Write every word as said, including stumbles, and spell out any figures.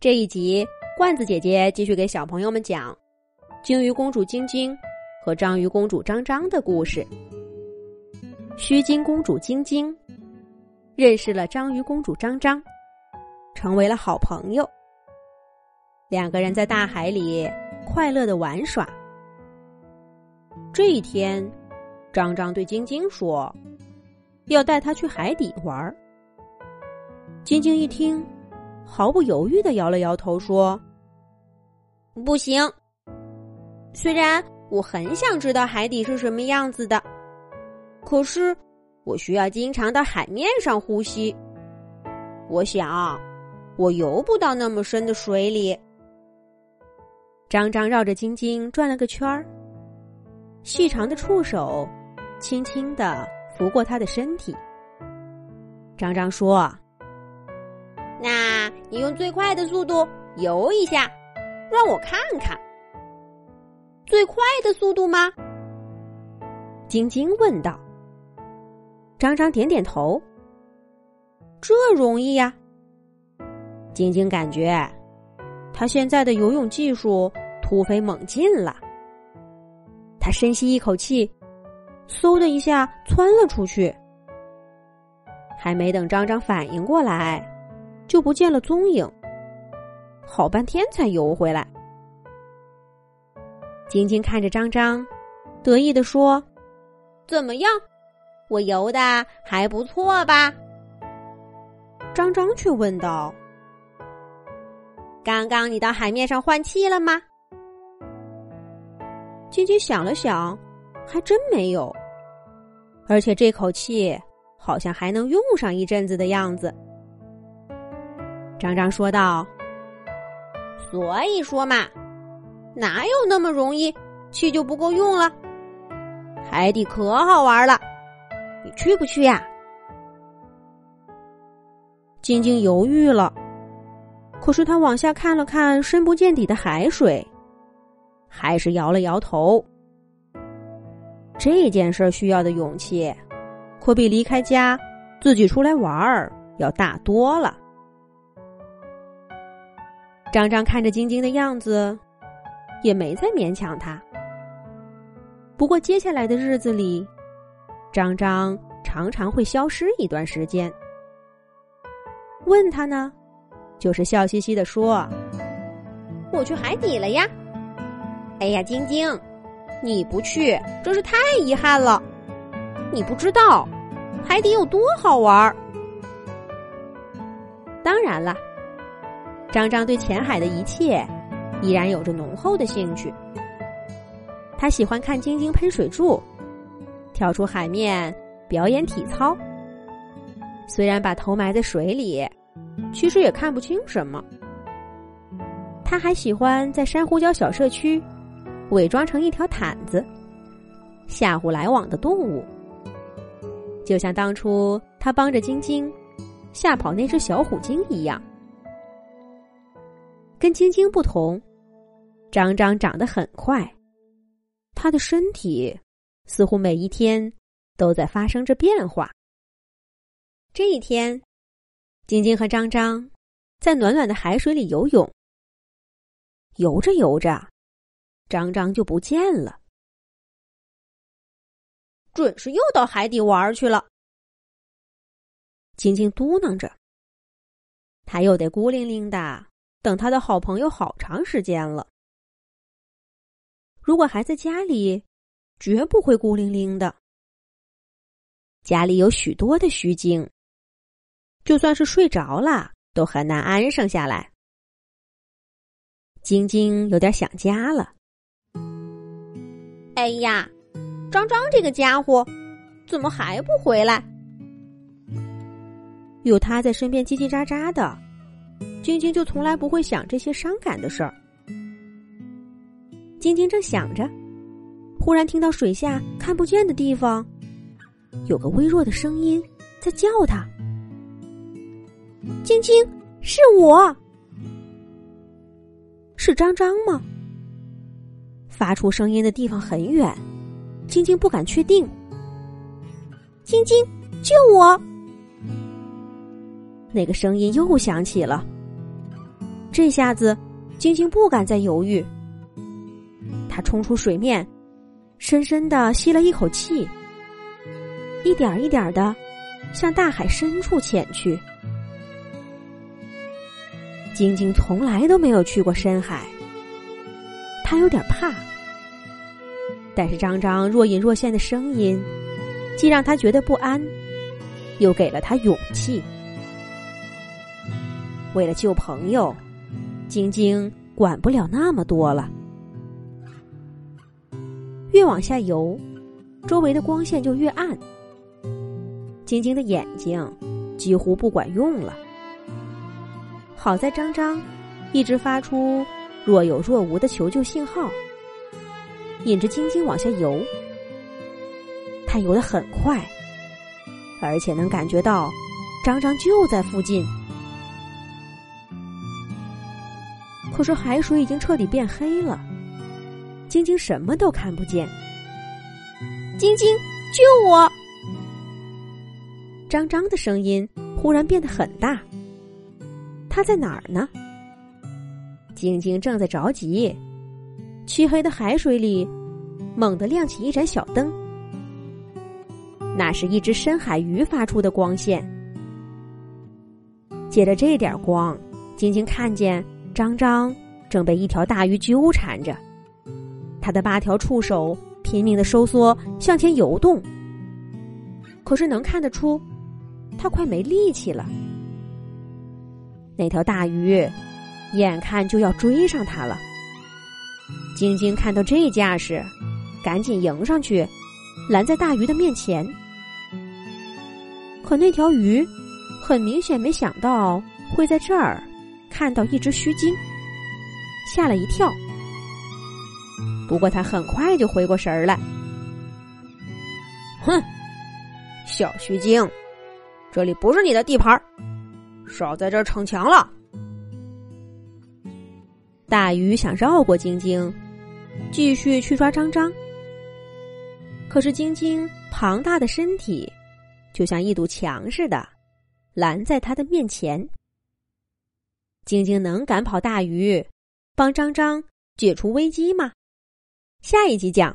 这一集，罐子姐姐继续给小朋友们讲鲸鱼公主晶晶和章鱼公主章章的故事。须鲸公主晶晶认识了章鱼公主章章，成为了好朋友。两个人在大海里快乐地玩耍。这一天，章章对晶晶说，要带她去海底玩。晶晶一听，毫不犹豫地摇了摇头说，不行，虽然我很想知道海底是什么样子的，可是我需要经常到海面上呼吸，我想我游不到那么深的水里。章章绕着晶晶转了个圈儿，细长的触手轻轻地拂过她的身体。章章说，那你用最快的速度游一下，让我看看。最快的速度吗？晶晶问道。章章点点头。这容易呀。晶晶感觉她现在的游泳技术突飞猛进了。她深吸一口气，嗖的一下窜了出去。还没等章章反应过来，就不见了踪影，好半天才游回来。晶晶看着章章，得意地说，怎么样，我游的还不错吧？章章却问道，刚刚你到海面上换气了吗？晶晶想了想，还真没有，而且这口气好像还能用上一阵子的样子。章章说道，所以说嘛，哪有那么容易气就不够用了？海底可好玩了，你去不去呀？晶晶犹豫了，可是她往下看了看深不见底的海水，还是摇了摇头。这件事需要的勇气可比离开家自己出来玩儿要大多了。章章看着晶晶的样子，也没再勉强她。不过接下来的日子里，章章常常会消失一段时间。问他呢，就是笑嘻嘻地说，我去海底了呀。哎呀，晶晶，你不去真是太遗憾了，你不知道海底有多好玩。当然了，章章对浅海的一切依然有着浓厚的兴趣。他喜欢看晶晶喷水柱，跳出海面表演体操。虽然把头埋在水里，其实也看不清什么。他还喜欢在珊瑚礁小社区伪装成一条毯子，吓唬来往的动物。就像当初他帮着晶晶吓跑那只小虎鲸一样。跟晶晶不同，章章长得很快，他的身体似乎每一天都在发生着变化。这一天，晶晶和章章在暖暖的海水里游泳，游着游着，章章就不见了。准是又到海底玩去了，晶晶嘟囔着，他又得孤零零的等他的好朋友好长时间了。如果还在家里，绝不会孤零零的。家里有许多的须鲸，就算是睡着了，都很难安生下来。晶晶有点想家了。哎呀，章章这个家伙，怎么还不回来？有他在身边叽叽喳喳的，晶晶就从来不会想这些伤感的事儿。晶晶正想着，忽然听到水下看不见的地方有个微弱的声音在叫她，晶晶，是我。是章章吗？发出声音的地方很远，晶晶不敢确定。晶晶，救我！那个声音又响起了，这下子晶晶不敢再犹豫，她冲出水面，深深地吸了一口气，一点一点地向大海深处潜去。晶晶从来都没有去过深海，她有点怕，但是张张若隐若现的声音既让她觉得不安，又给了她勇气。为了救朋友，晶晶管不了那么多了。越往下游，周围的光线就越暗，晶晶的眼睛几乎不管用了。好在张张一直发出若有若无的求救信号，引着晶晶往下游。她游得很快，而且能感觉到张张就在附近。可是海水已经彻底变黑了，晶晶什么都看不见。晶晶，救我！张张的声音忽然变得很大。他在哪儿呢？晶晶正在着急。漆黑的海水里猛地亮起一盏小灯，那是一只深海鱼发出的光线。借着这点光，晶晶看见张张正被一条大鱼纠缠着，他的八条触手拼命地收缩向前游动，可是能看得出他快没力气了。那条大鱼眼看就要追上他了，晶晶看到这架势，赶紧迎上去拦在大鱼的面前。可那条鱼很明显没想到会在这儿看到一只须鲸，吓了一跳。不过他很快就回过神儿来。哼，小须鲸，这里不是你的地盘，少在这儿逞强了。大鱼想绕过晶晶，继续去抓张张。可是晶晶庞大的身体就像一堵墙似的，拦在他的面前。晶晶能赶跑大鱼，帮张张解除危机吗？下一集讲。